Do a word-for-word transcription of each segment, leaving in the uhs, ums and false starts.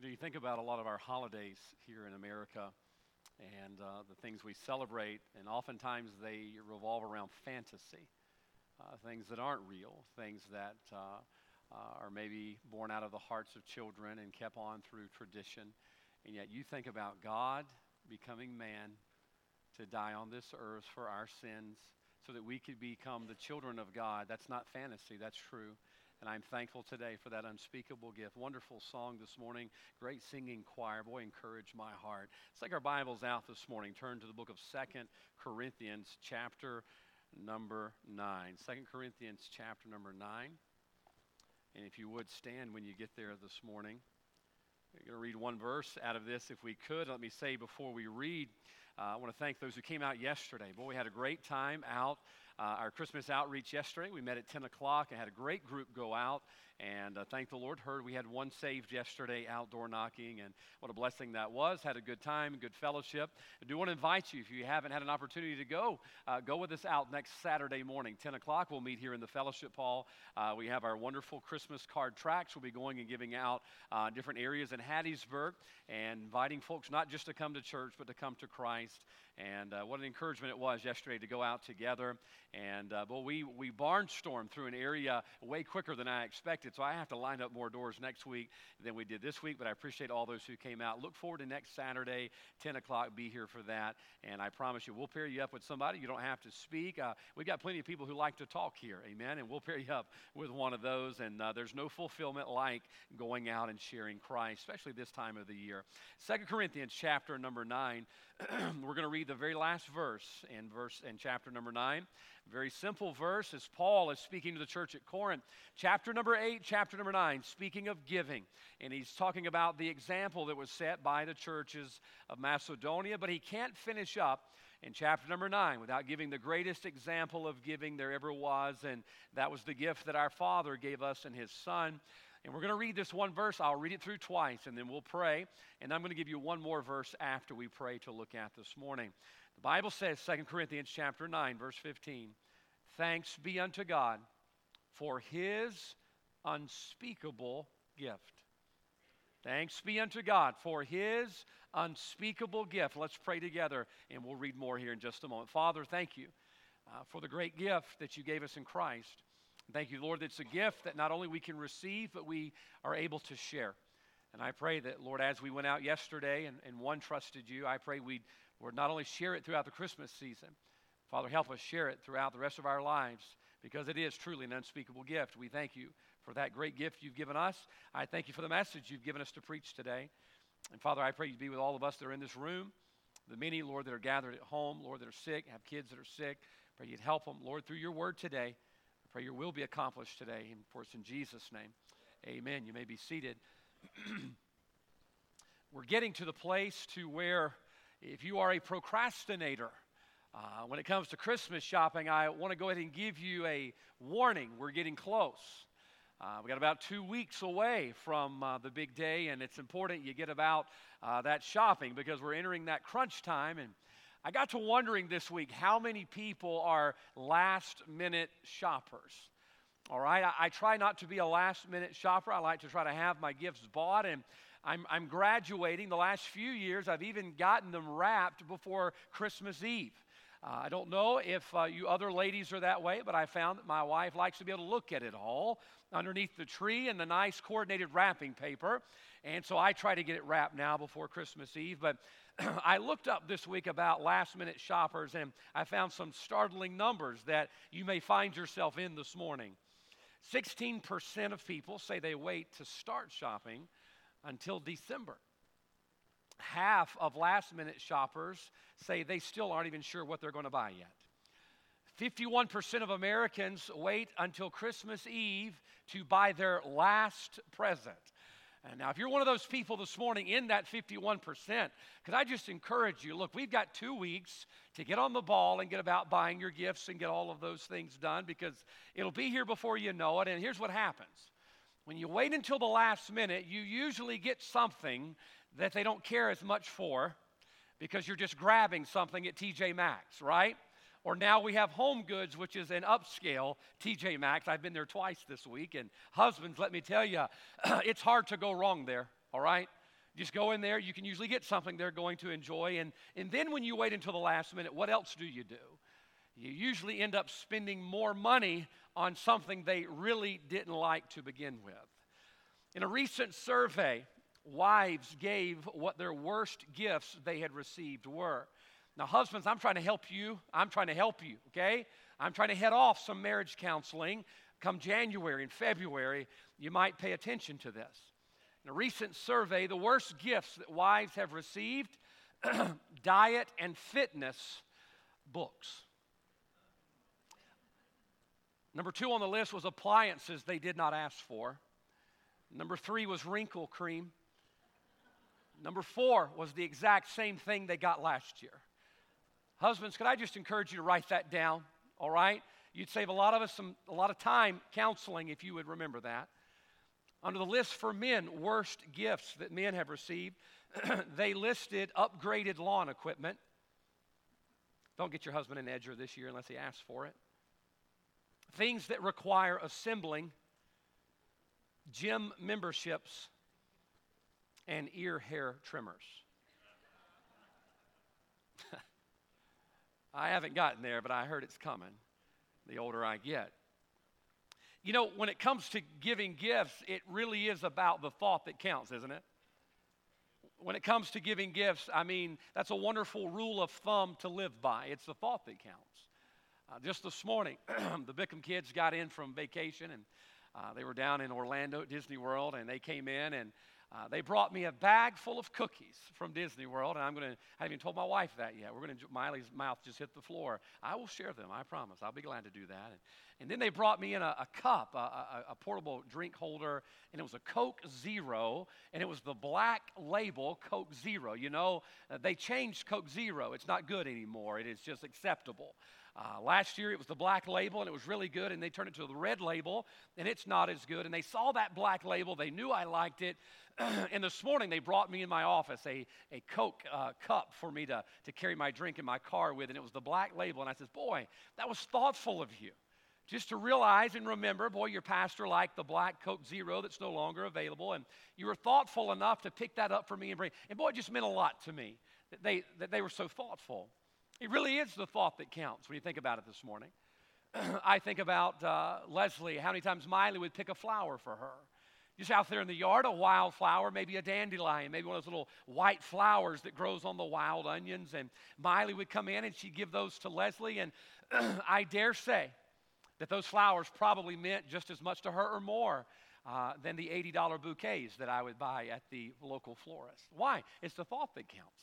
You know, you think about a lot of our holidays here in America and uh, the things we celebrate, and oftentimes they revolve around fantasy, uh, things that aren't real, things that uh, uh, are maybe born out of the hearts of children and kept on through tradition. And yet you think about God becoming man to die on this earth for our sins so that we could become the children of God. That's not fantasy, that's true. And I'm thankful today for that unspeakable gift. Wonderful song this morning. Great singing choir. Boy, encourage my heart. Let's take our Bibles out this morning. Turn to the book of Second Corinthians chapter number nine. Second Corinthians chapter number nine. And if you would stand when you get there this morning. We're going to read one verse out of this if we could. Let me say before we read, uh, I want to thank those who came out yesterday. Boy, we had a great time out. Uh, our Christmas outreach yesterday, we met at ten o'clock and had a great group go out, and uh, thank the Lord, heard we had one saved yesterday outdoor knocking, and what a blessing that was. Had a good time, good fellowship. I do want to invite you, if you haven't had an opportunity to go, uh, go with us out next Saturday morning, ten o'clock. We'll meet here in the fellowship hall. Uh, we have our wonderful Christmas card tracts. We'll be going and giving out uh, different areas in Hattiesburg and inviting folks not just to come to church, but to come to Christ. And uh, what an encouragement it was yesterday to go out together. And uh, but we, we barnstormed through an area way quicker than I expected. So I have to line up more doors next week than we did this week. But I appreciate all those who came out. Look forward to next Saturday, ten o'clock. Be here for that. And I promise you, we'll pair you up with somebody. You don't have to speak. Uh, we've got plenty of people who like to talk here. Amen. And we'll pair you up with one of those. And uh, there's no fulfillment like going out and sharing Christ, especially this time of the year. Second Corinthians chapter number nine. We're going to read the very last verse in verse in chapter number nine. Very simple verse as Paul is speaking to the church at Corinth. Chapter number eight, chapter number nine, speaking of giving. And he's talking about the example that was set by the churches of Macedonia, but he can't finish up in chapter number nine without giving the greatest example of giving there ever was, and that was the gift that our Father gave us in his Son. And we're going to read this one verse. I'll read it through twice, and then we'll pray. And I'm going to give you one more verse after we pray to look at this morning. The Bible says, Second Corinthians chapter nine, verse fifteen, "Thanks be unto God for his unspeakable gift." Thanks be unto God for his unspeakable gift. Let's pray together, and we'll read more here in just a moment. Father, thank you uh, for the great gift that you gave us in Christ. Thank you, Lord, that it's a gift that not only we can receive, but we are able to share. And I pray that, Lord, as we went out yesterday and, and one trusted you, I pray we'd, Lord, not only share it throughout the Christmas season. Father, help us share it throughout the rest of our lives, because it is truly an unspeakable gift. We thank you for that great gift you've given us. I thank you for the message you've given us to preach today. And, Father, I pray you'd be with all of us that are in this room, the many, Lord, that are gathered at home, Lord, that are sick, have kids that are sick. Pray you'd help them, Lord, through your word today. Pray your will be accomplished today, and for it's in Jesus' name. Amen. You may be seated. We're getting to the place to where if you are a procrastinator, uh, when it comes to Christmas shopping, I want to go ahead and give you a warning. We're getting close. Uh, we got about two weeks away from uh, the big day, and it's important you get about uh, that shopping, because we're entering that crunch time. And I got to wondering this week how many people are last-minute shoppers, all right? I, I try not to be a last-minute shopper. I like to try to have my gifts bought, and I'm, I'm graduating. The last few years, I've even gotten them wrapped before Christmas Eve. Uh, I don't know if uh, you other ladies are that way, but I found that my wife likes to be able to look at it all underneath the tree and the nice coordinated wrapping paper, and so I try to get it wrapped now before Christmas Eve, but I looked up this week about last-minute shoppers, and I found some startling numbers that you may find yourself in this morning. sixteen percent of people say they wait to start shopping until December. Half of last-minute shoppers say they still aren't even sure what they're going to buy yet. fifty-one percent of Americans wait until Christmas Eve to buy their last present. And now, if you're one of those people this morning in that fifty-one percent, could I just encourage you, look, we've got two weeks to get on the ball and get about buying your gifts and get all of those things done, because it'll be here before you know it. And here's what happens. When you wait until the last minute, you usually get something that they don't care as much for, because you're just grabbing something at T J Maxx, right? Or now we have Home Goods, which is an upscale T J Maxx. I've been there twice this week, and husbands, let me tell you, it's hard to go wrong there, all right? Just go in there. You can usually get something they're going to enjoy. And, and then when you wait until the last minute, what else do you do? You usually end up spending more money on something they really didn't like to begin with. In a recent survey, wives gave what their worst gifts they had received were. Now, husbands, I'm trying to help you. I'm trying to help you, okay? I'm trying to head off some marriage counseling. Come January and February, you might pay attention to this. In a recent survey, the worst gifts that wives have received, diet and fitness books. Number two on the list was appliances they did not ask for. Number three was wrinkle cream. Number four was the exact same thing they got last year. Husbands, could I just encourage you to write that down, all right? You'd save a lot of us some, a lot of time counseling if you would remember that. Under the list for men, worst gifts that men have received, they listed upgraded lawn equipment. Don't get your husband an edger this year unless he asks for it. Things that require assembling, gym memberships, and ear hair trimmers. I haven't gotten there, but I heard it's coming the older I get. You know, when it comes to giving gifts, it really is about the thought that counts, isn't it? When it comes to giving gifts, I mean, that's a wonderful rule of thumb to live by. It's the thought that counts. Uh, just this morning, the Bickham kids got in from vacation, and uh, they were down in Orlando at Disney World, and they came in, and uh, they brought me a bag full of cookies from Disney World, and I'm going to, I haven't even told my wife that yet. We're going to, Miley's mouth just hit the floor. I will share them, I promise. I'll be glad to do that. And, and then they brought me in a, a cup, a, a, a portable drink holder, and it was a Coke Zero, and it was the black label Coke Zero. You know, they changed Coke Zero. It's not good anymore. It is just acceptable. Uh, last year, it was the black label, and it was really good, and they turned it to the red label, and it's not as good. And they saw that black label. They knew I liked it. And this morning, they brought me in my office a, a Coke uh, cup for me to, to carry my drink in my car with, and it was the black label. And I said, boy, that was thoughtful of you. Just to realize and remember, boy, your pastor liked the black Coke Zero that's no longer available, and you were thoughtful enough to pick that up for me and bring. And boy, it just meant a lot to me that they, that they were so thoughtful. It really is the thought that counts when you think about it this morning. I think about uh, Leslie, how many times Miley would pick a flower for her. Just out there in the yard, a wild flower, maybe a dandelion, maybe one of those little white flowers that grows on the wild onions. And Miley would come in and she'd give those to Leslie. And I dare say that those flowers probably meant just as much to her or more uh, than the eighty dollar bouquets that I would buy at the local florist. Why? It's the thought that counts.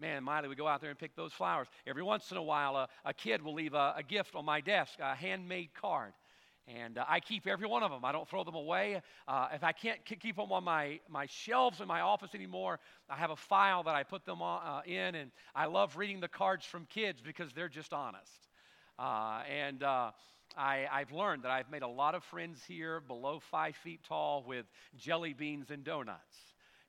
Man, Miley would go out there and pick those flowers. Every once in a while, a, a kid will leave a, a gift on my desk, a handmade card. And uh, I keep every one of them. I don't throw them away. Uh, if I can't k- keep them on my, my shelves in my office anymore, I have a file that I put them on, uh, in. And I love reading the cards from kids because they're just honest. Uh, and... Uh, I, I've learned that I've made a lot of friends here below five feet tall with jelly beans and donuts.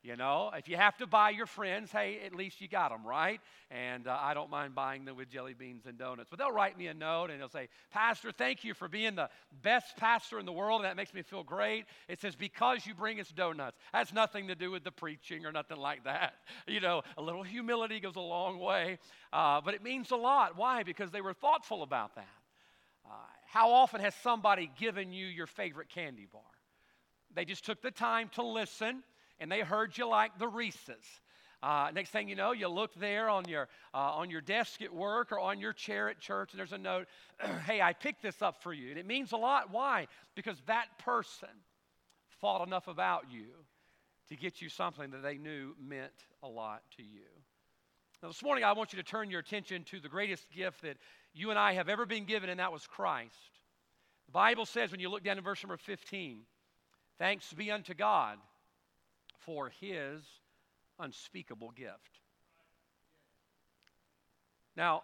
You know, if you have to buy your friends, hey, at least you got them, right? And uh, I don't mind buying them with jelly beans and donuts. But they'll write me a note, and they'll say, Pastor, thank you for being the best pastor in the world, and that makes me feel great. It says, because you bring us donuts. That's nothing to do with the preaching or nothing like that. You know, a little humility goes a long way. Uh, but it means a lot. Why? Because they were thoughtful about that. Uh, how often has somebody given you your favorite candy bar? They just took the time to listen, and they heard you like the Reese's. Uh, next thing you know, you look there on your uh, on your desk at work or on your chair at church, and there's a note, hey, I picked this up for you. And it means a lot. Why? Because that person thought enough about you to get you something that they knew meant a lot to you. Now, this morning, I want you to turn your attention to the greatest gift that you and I have ever been given, and that was Christ. The Bible says, when you look down in verse number fifteen, thanks be unto God for his unspeakable gift. Now,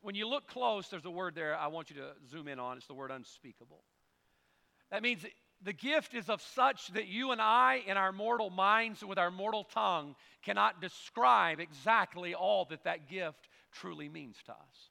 when you look close, there's a word there I want you to zoom in on. It's the word unspeakable. That means the gift is of such that you and I, in our mortal minds, with our mortal tongue, cannot describe exactly all that that gift truly means to us.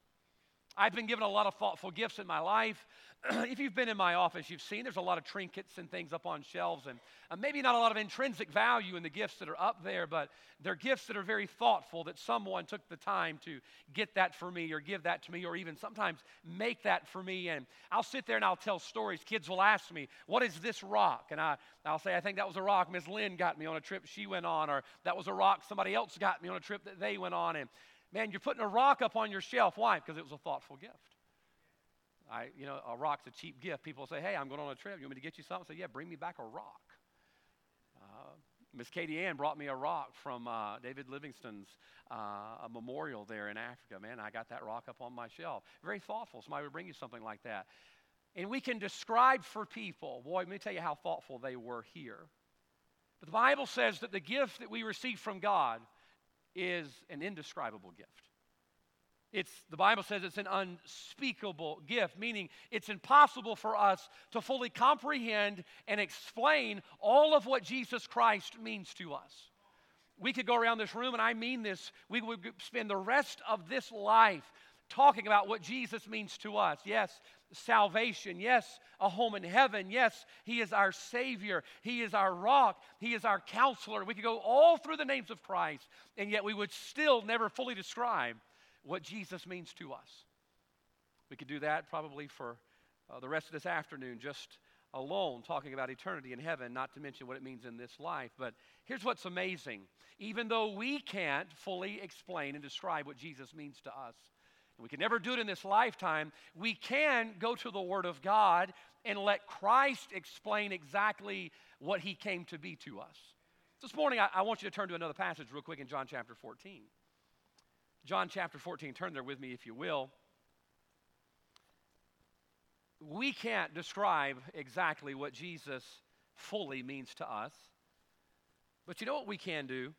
I've been given a lot of thoughtful gifts in my life. If you've been in my office, you've seen there's a lot of trinkets and things up on shelves, and uh, maybe not a lot of intrinsic value in the gifts that are up there, but they're gifts that are very thoughtful, that someone took the time to get that for me or give that to me or even sometimes make that for me. And I'll sit there and I'll tell stories. Kids will ask me, what is this rock? And I, I'll say, I think that was a rock Miss Lynn got me on a trip she went on, or that was a rock somebody else got me on a trip that they went on. And man, you're putting a rock up on your shelf. Why? Because it was a thoughtful gift. I, you know, a rock's a cheap gift. People say, hey, I'm going on a trip. You want me to get you something? I say, yeah, bring me back a rock. Uh, Miss Katie Ann brought me a rock from uh, David Livingston's uh, a memorial there in Africa. Man, I got that rock up on my shelf. Very thoughtful. Somebody would bring you something like that. And we can describe for people, boy, let me tell you how thoughtful they were here. But the Bible says that the gift that we receive from God is an indescribable gift. It's, the Bible says it's an unspeakable gift, meaning it's impossible for us to fully comprehend and explain all of what Jesus Christ means to us. We could go around this room, and I mean this, we would spend the rest of this life talking about what Jesus means to us. Yes, salvation. Yes, a home in heaven. Yes, He is our Savior. He is our rock. He is our counselor. We could go all through the names of Christ, and yet we would still never fully describe what Jesus means to us. We could do that probably for uh, the rest of this afternoon, just alone, talking about eternity in heaven, not to mention what it means in this life. But here's what's amazing. Even though we can't fully explain and describe what Jesus means to us, we can never do it in this lifetime, we can go to the Word of God and let Christ explain exactly what He came to be to us. This morning, I, I want you to turn to another passage real quick in John chapter fourteen. John chapter fourteen, turn there with me if you will. We can't describe exactly what Jesus fully means to us, but you know what we can do?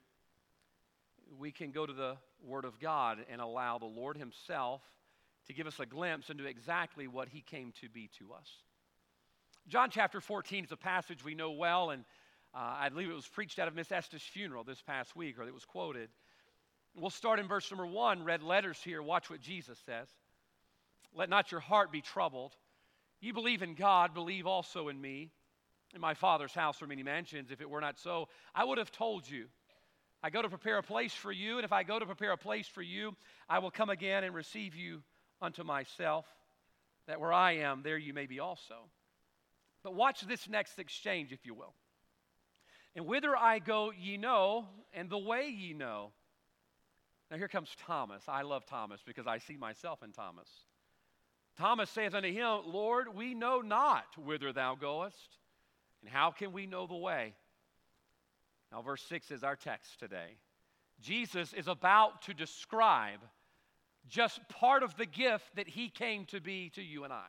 We can go to the Word of God and allow the Lord Himself to give us a glimpse into exactly what He came to be to us. John chapter fourteen is a passage we know well, and uh, I believe it was preached out of Miss Estes' funeral this past week, or it was quoted. We'll start in verse number one, red letters here. Watch what Jesus says. Let not your heart be troubled. You believe in God, believe also in me. In my Father's house are many mansions. If it were not so, I would have told you. I go to prepare a place for you, and if I go to prepare a place for you, I will come again and receive you unto myself, that where I am, there you may be also. But watch this next exchange, if you will. And whither I go, ye know, and the way ye know. Now here comes Thomas. I love Thomas because I see myself in Thomas. Thomas saith unto him, Lord, we know not whither thou goest, and how can we know the way? Now, verse six is our text today. Jesus is about to describe just part of the gift that He came to be to you and I.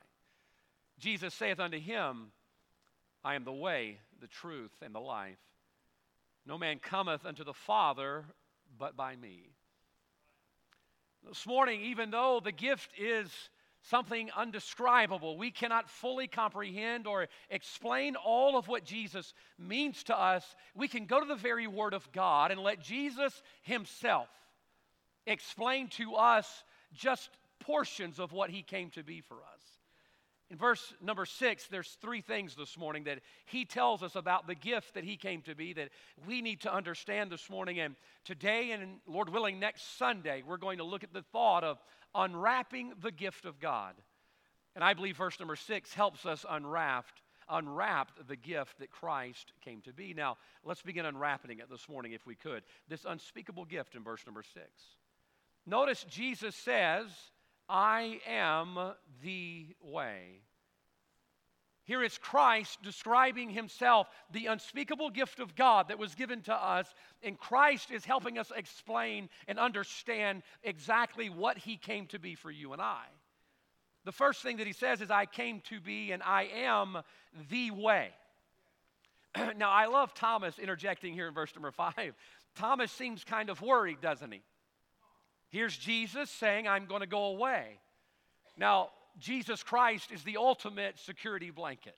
Jesus saith unto him, I am the way, the truth, and the life. No man cometh unto the Father but by me. This morning, even though the gift is something undescribable, we cannot fully comprehend or explain all of what Jesus means to us, we can go to the very Word of God and let Jesus Himself explain to us just portions of what He came to be for us. In verse number six, there's three things this morning that He tells us about the gift that He came to be that we need to understand this morning. And today, and Lord willing, next Sunday, we're going to look at the thought of unwrapping the gift of God. And I believe verse number six helps us unwrap, unwrap the gift that Christ came to be. Now, let's begin unwrapping it this morning if we could. This unspeakable gift in verse number six. Notice Jesus says, I am the way. Here is Christ describing Himself, the unspeakable gift of God that was given to us, and Christ is helping us explain and understand exactly what He came to be for you and I. The first thing that He says is, I came to be and I am the way. Now, I love Thomas interjecting here in verse number five. Thomas seems kind of worried, doesn't he? Here's Jesus saying, I'm going to go away. Now, Jesus Christ is the ultimate security blanket.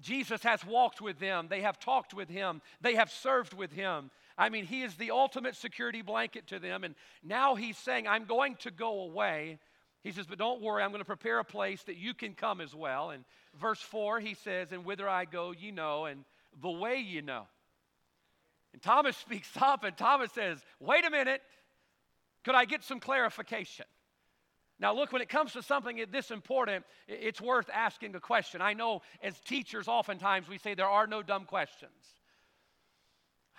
Jesus has walked with them. They have talked with Him. They have served with Him. I mean, He is the ultimate security blanket to them. And now He's saying, I'm going to go away. He says, but don't worry, I'm going to prepare a place that you can come as well. And verse four, he says, and whither I go, you know, and the way you know. And Thomas speaks up, and Thomas says, wait a minute, could I get some clarification? Now look, when it comes to something this important, it's worth asking a question. I know as teachers, oftentimes we say there are no dumb questions.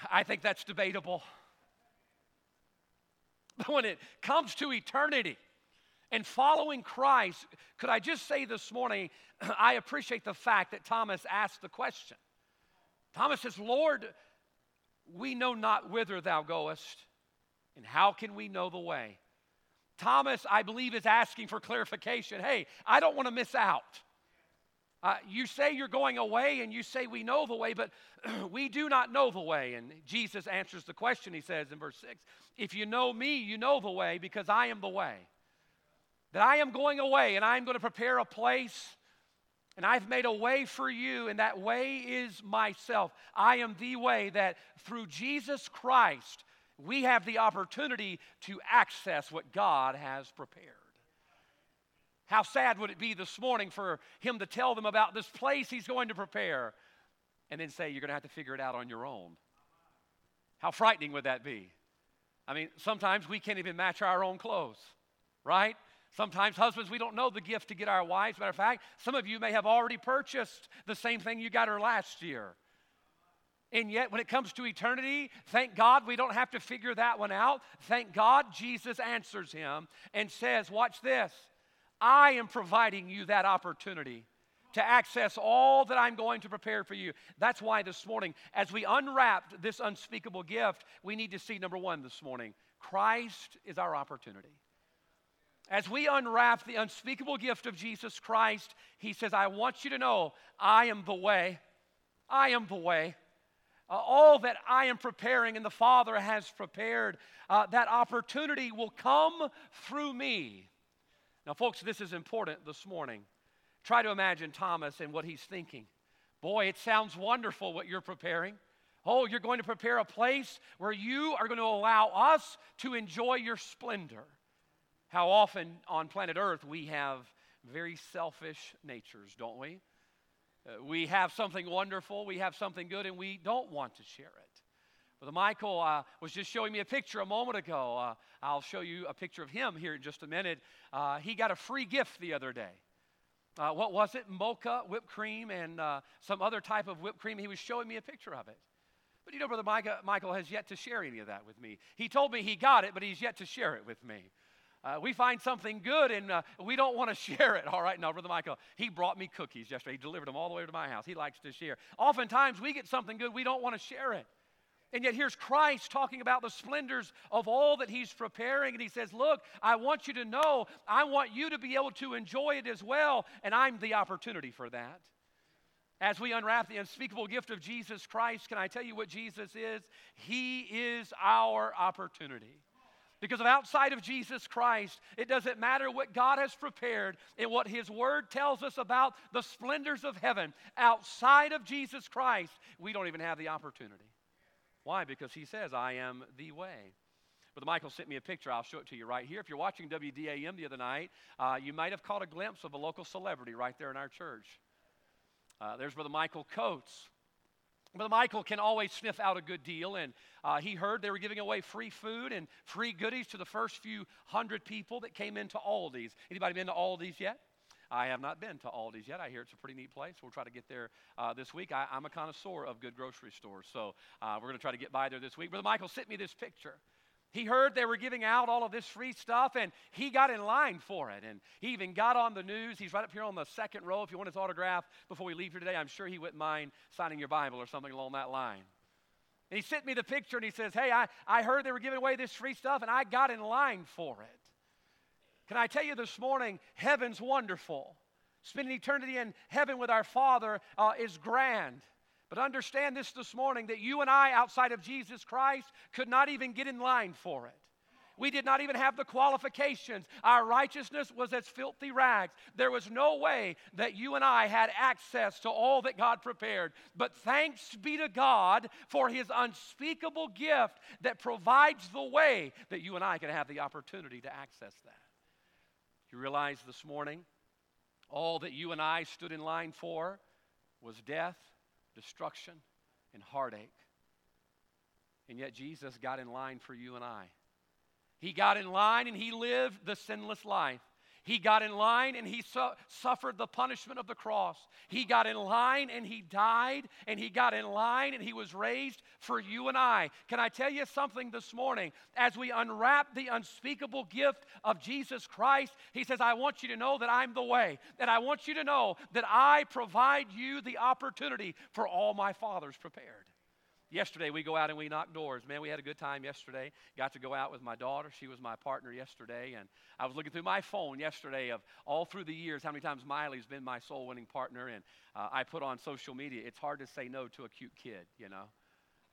I think that's debatable. But when it comes to eternity and following Christ, could I just say this morning, I appreciate the fact that Thomas asked the question. Thomas says, Lord, we know not whither thou goest, and how can we know the way? Thomas, I believe, is asking for clarification. Hey, I don't want to miss out. Uh, you say you're going away, and you say we know the way, but we do not know the way. And Jesus answers the question, he says in verse six, if you know me, you know the way, because I am the way. That I am going away, and I am going to prepare a place, and I've made a way for you, and that way is myself. I am the way that through Jesus Christ, we have the opportunity to access what God has prepared. How sad would it be this morning for him to tell them about this place he's going to prepare and then say, you're going to have to figure it out on your own. How frightening would that be? I mean, sometimes we can't even match our own clothes, right? Sometimes, husbands, we don't know the gift to get our wives. Matter of fact, some of you may have already purchased the same thing you got her last year. And yet, when it comes to eternity, thank God we don't have to figure that one out. Thank God Jesus answers him and says, watch this, I am providing you that opportunity to access all that I'm going to prepare for you. That's why this morning, as we unwrapped this unspeakable gift, we need to see, number one this morning, Christ is our opportunity. As we unwrap the unspeakable gift of Jesus Christ, he says, I want you to know I am the way, I am the way. Uh, all that I am preparing and the Father has prepared, uh, that opportunity will come through me. Now, folks, this is important this morning. Try to imagine Thomas and what he's thinking. Boy, it sounds wonderful what you're preparing. Oh, you're going to prepare a place where you are going to allow us to enjoy your splendor. How often on planet Earth we have very selfish natures, don't we? We have something wonderful, we have something good, and we don't want to share it. Brother Michael uh, was just showing me a picture a moment ago. Uh, I'll show you a picture of him here in just a minute. Uh, he got a free gift the other day. Uh, what was it? Mocha whipped cream and uh, some other type of whipped cream. He was showing me a picture of it. But you know, Brother Micah, Michael has yet to share any of that with me. He told me he got it, but he's yet to share it with me. Uh, we find something good, and uh, we don't want to share it. All right, no, Brother Michael, he brought me cookies yesterday. He delivered them all the way to my house. He likes to share. Oftentimes, we get something good, we don't want to share it. And yet here's Christ talking about the splendors of all that he's preparing, and he says, look, I want you to know, I want you to be able to enjoy it as well, and I'm the opportunity for that. As we unwrap the unspeakable gift of Jesus Christ, can I tell you what Jesus is? He is our opportunity. Because of outside of Jesus Christ, it doesn't matter what God has prepared and what his word tells us about the splendors of heaven. Outside of Jesus Christ, we don't even have the opportunity. Why? Because he says, I am the way. Brother Michael sent me a picture. I'll show it to you right here. If you're watching W D A M the other night, uh, you might have caught a glimpse of a local celebrity right there in our church. Uh, there's Brother Michael Coates. But Michael can always sniff out a good deal, and uh, he heard they were giving away free food and free goodies to the first few hundred people that came into Aldi's. Anybody been to Aldi's yet? I have not been to Aldi's yet. I hear it's a pretty neat place. We'll try to get there uh, this week. I, I'm a connoisseur of good grocery stores, so uh, we're going to try to get by there this week. Brother Michael sent me this picture. He heard they were giving out all of this free stuff, and he got in line for it. And he even got on the news. He's right up here on the second row. If you want his autograph before we leave here today, I'm sure he wouldn't mind signing your Bible or something along that line. And he sent me the picture, and he says, hey, I, I heard they were giving away this free stuff, and I got in line for it. Can I tell you this morning, heaven's wonderful. Spending eternity in heaven with our Father uh, is grand. But understand this this morning, that you and I, outside of Jesus Christ, could not even get in line for it. We did not even have the qualifications. Our righteousness was as filthy rags. There was no way that you and I had access to all that God prepared. But thanks be to God for his unspeakable gift that provides the way that you and I can have the opportunity to access that. You realize this morning, all that you and I stood in line for was death, destruction, and heartache. And yet Jesus got in line for you and I. He got in line and he lived the sinless life. He got in line and he su- suffered the punishment of the cross. He got in line and he died, and he got in line and he was raised for you and I. Can I tell you something this morning? As we unwrap the unspeakable gift of Jesus Christ, he says, I want you to know that I'm the way, and I want you to know that I provide you the opportunity for all my Father's prepared. Yesterday, we go out and we knock doors. Man, we had a good time yesterday. Got to go out with my daughter. She was my partner yesterday. And I was looking through my phone yesterday of all through the years how many times Miley's been my soul-winning partner. And uh, I put on social media, it's hard to say no to a cute kid, you know.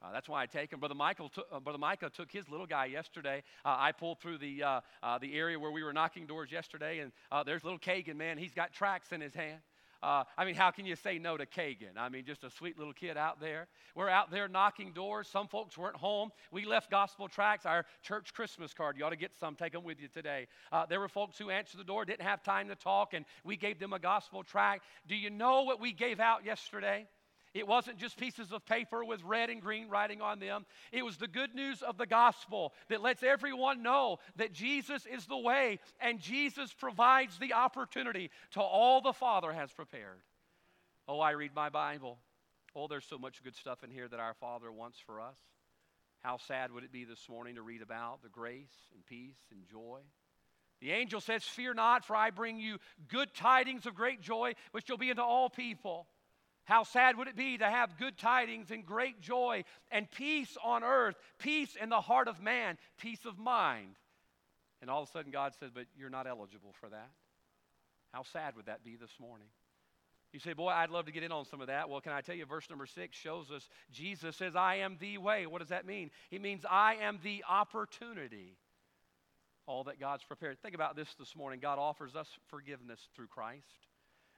Uh, that's why I take him. Brother Michael, t- uh, Brother Micah took his little guy yesterday. Uh, I pulled through the uh, uh, the area where we were knocking doors yesterday. And uh, there's little Kagan, man. He's got tracts in his hand. Uh, I mean, how can you say no to Kagan? I mean, just a sweet little kid out there. We're out there knocking doors. Some folks weren't home. We left gospel tracts, our church Christmas card. You ought to get some. Take them with you today. Uh, there were folks who answered the door, didn't have time to talk, and we gave them a gospel tract. Do you know what we gave out yesterday? It wasn't just pieces of paper with red and green writing on them. It was the good news of the gospel that lets everyone know that Jesus is the way and Jesus provides the opportunity to all the Father has prepared. Oh, I read my Bible. Oh, there's so much good stuff in here that our Father wants for us. How sad would it be this morning to read about the grace and peace and joy? The angel says, "Fear not, for I bring you good tidings of great joy, which shall be unto all people." How sad would it be to have good tidings and great joy and peace on earth, peace in the heart of man, peace of mind. And all of a sudden God says, but you're not eligible for that. How sad would that be this morning? You say, boy, I'd love to get in on some of that. Well, can I tell you, verse number six shows us Jesus says, I am the way. What does that mean? He means I am the opportunity. All that God's prepared. Think about this this morning. God offers us forgiveness through Christ.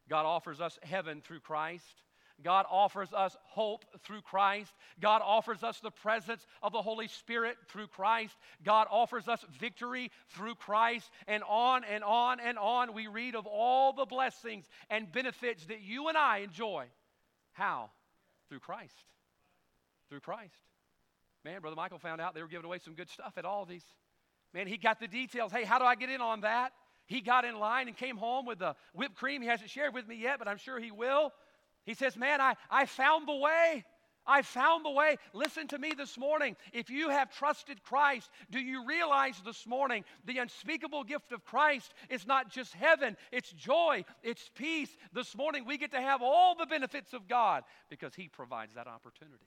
God offers us heaven through Christ. God offers us hope through Christ. God offers us the presence of the Holy Spirit through Christ. God offers us victory through Christ. And on and on and on we read of all the blessings and benefits that you and I enjoy. How? Through Christ. Through Christ. Man, Brother Michael found out they were giving away some good stuff at Aldi's. Man, he got the details. Hey, how do I get in on that? He got in line and came home with the whipped cream. He hasn't shared with me yet, but I'm sure he will. He says, man, I, I found the way. I found the way. Listen to me this morning. If you have trusted Christ, do you realize this morning the unspeakable gift of Christ is not just heaven, it's joy, it's peace. This morning we get to have all the benefits of God because he provides that opportunity.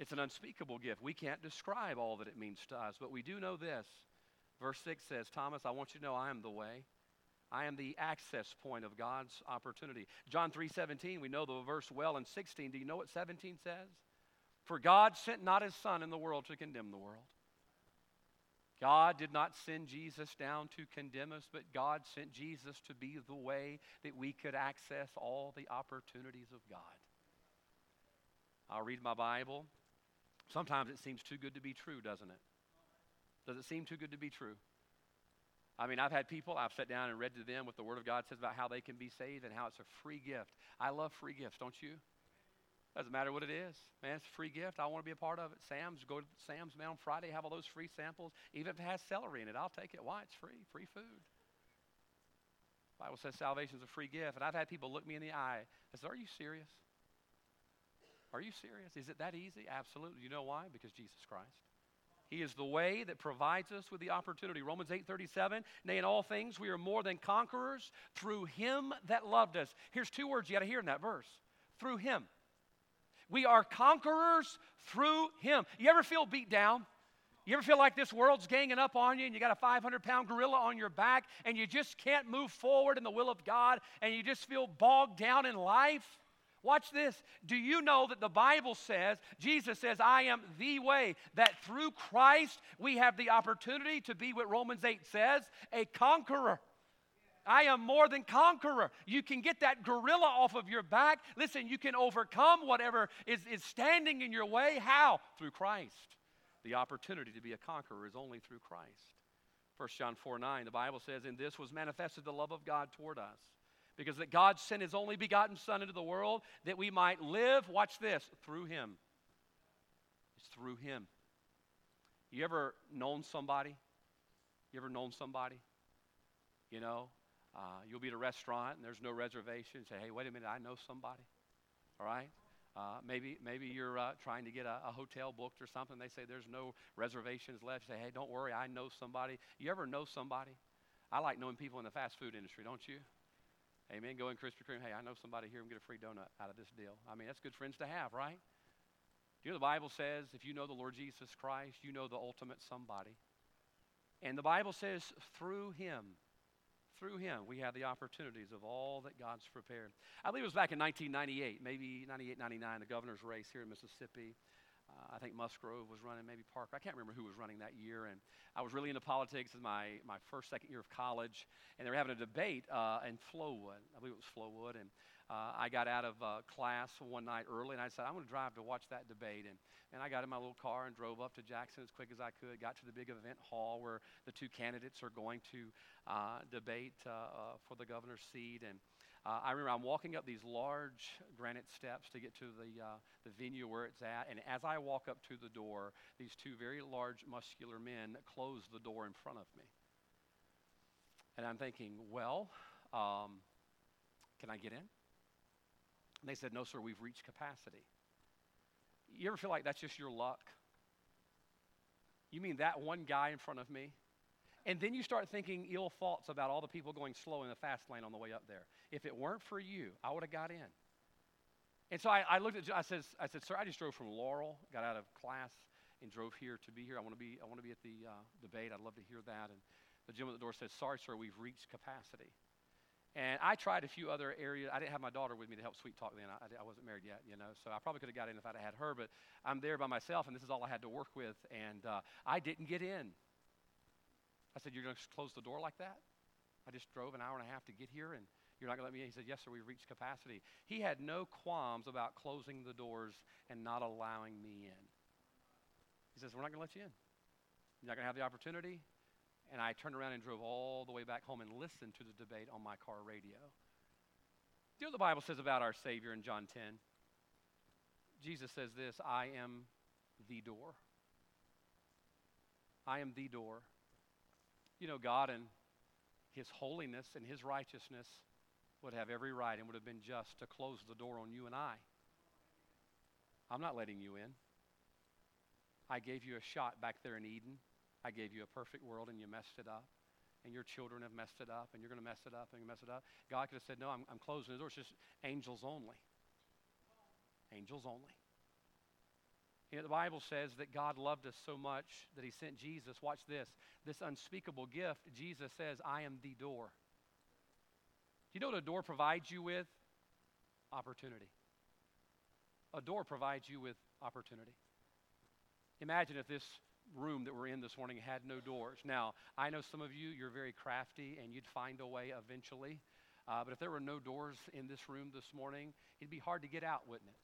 It's an unspeakable gift. We can't describe all that it means to us, but we do know this. Verse six says, Thomas, I want you to know I am the way. I am the access point of God's opportunity. John three seventeen, we know the verse well, and sixteen. Do you know what seventeen says? For God sent not his Son in the world to condemn the world. God did not send Jesus down to condemn us, but God sent Jesus to be the way that we could access all the opportunities of God. I'll read my Bible. Sometimes it seems too good to be true, doesn't it? Does it seem too good to be true? I mean, I've had people, I've sat down and read to them what the Word of God says about how they can be saved and how it's a free gift. I love free gifts, don't you? Doesn't matter what it is. Man, it's a free gift. I want to be a part of it. Sam's, go to Sam's man on Friday, have all those free samples. Even if it has celery in it, I'll take it. Why? It's free, free food. The Bible says salvation is a free gift. And I've had people look me in the eye and say, are you serious? Are you serious? Is it that easy? Absolutely. You know why? Because Jesus Christ. He is the way that provides us with the opportunity. Romans eight thirty-seven, nay, in all things we are more than conquerors through him that loved us. Here's two words you got to hear in that verse. Through him. We are conquerors through him. You ever feel beat down? You ever feel like this world's ganging up on you and you got a five hundred pound gorilla on your back and you just can't move forward in the will of God and you just feel bogged down in life? Watch this. Do you know that the Bible says, Jesus says, I am the way, that through Christ we have the opportunity to be what Romans eight says, a conqueror. I am more than conqueror. You can get that gorilla off of your back. Listen, you can overcome whatever is, is standing in your way. How? Through Christ. The opportunity to be a conqueror is only through Christ. First John four nine, the Bible says, "In this was manifested the love of God toward us, because that God sent his only begotten Son into the world, that we might live," watch this, "through him." It's through him. You ever known somebody? You ever known somebody? You know, uh, you'll be at a restaurant and there's no reservation. Say, "Hey, wait a minute, I know somebody." All right? Uh, maybe maybe you're uh, trying to get a, a hotel booked or something. They say there's no reservations left. You say, "Hey, don't worry, I know somebody." You ever know somebody? I like knowing people in the fast food industry, don't you? Amen. Go in Krispy Kreme. "Hey, I know somebody here. I'm going to get a free donut out of this deal." I mean, that's good friends to have, right? You know, the Bible says if you know the Lord Jesus Christ, you know the ultimate somebody. And the Bible says through him, through him, we have the opportunities of all that God's prepared. I believe it was back in nineteen ninety-eight, maybe ninety-eight, ninety-nine, the governor's race here in Mississippi. Uh, I think Musgrove was running, maybe Parker. I can't remember who was running that year. And I was really into politics in my, my first, second year of college. And they were having a debate uh, in Flowood. I believe it was Flowood. And uh, I got out of uh, class one night early, and I said, "I'm going to drive to watch that debate." And, and I got in my little car and drove up to Jackson as quick as I could, got to the big event hall where the two candidates are going to uh, debate uh, uh, for the governor's seat. And Uh, I remember I'm walking up these large granite steps to get to the uh, the venue where it's at, and as I walk up to the door, these two very large, muscular men close the door in front of me. And I'm thinking, well, um, can I get in? And they said, "No, sir, we've reached capacity." You ever feel like that's just your luck? You mean that one guy in front of me? And then you start thinking ill thoughts about all the people going slow in the fast lane on the way up there. If it weren't for you, I would have got in. And so I, I looked at John, I said, I said, "Sir, I just drove from Laurel, got out of class, and drove here to be here. I want to be, I want to be at the uh, debate. I'd love to hear that." And the gentleman at the door said, "Sorry, sir, we've reached capacity." And I tried a few other areas. I didn't have my daughter with me to help sweet talk then. I, I wasn't married yet, you know, so I probably could have got in if I'd had her. But I'm there by myself, and this is all I had to work with, and uh, I didn't get in. I said, "You're going to close the door like that? I just drove an hour and a half to get here, and you're not going to let me in?" He said, "Yes, sir, we've reached capacity." He had no qualms about closing the doors and not allowing me in. He says, "We're not going to let you in. You're not going to have the opportunity." And I turned around and drove all the way back home and listened to the debate on my car radio. Do you know what the Bible says about our Savior in John ten? Jesus says this, "I am the door." I am the door. You know, God and his holiness and his righteousness would have every right and would have been just to close the door on you and I. "I'm not letting you in. I gave you a shot back there in Eden. I gave you a perfect world and you messed it up. And your children have messed it up and you're going to mess it up and mess it up." God could have said, "No, I'm, I'm closing the door. It's just angels only." Angels only. You know, the Bible says that God loved us so much that he sent Jesus. Watch this. This unspeakable gift, Jesus says, "I am the door." Do you know what a door provides you with? Opportunity. A door provides you with opportunity. Imagine if this room that we're in this morning had no doors. Now, I know some of you, you're very crafty and you'd find a way eventually. Uh, but if there were no doors in this room this morning, it'd be hard to get out, wouldn't it?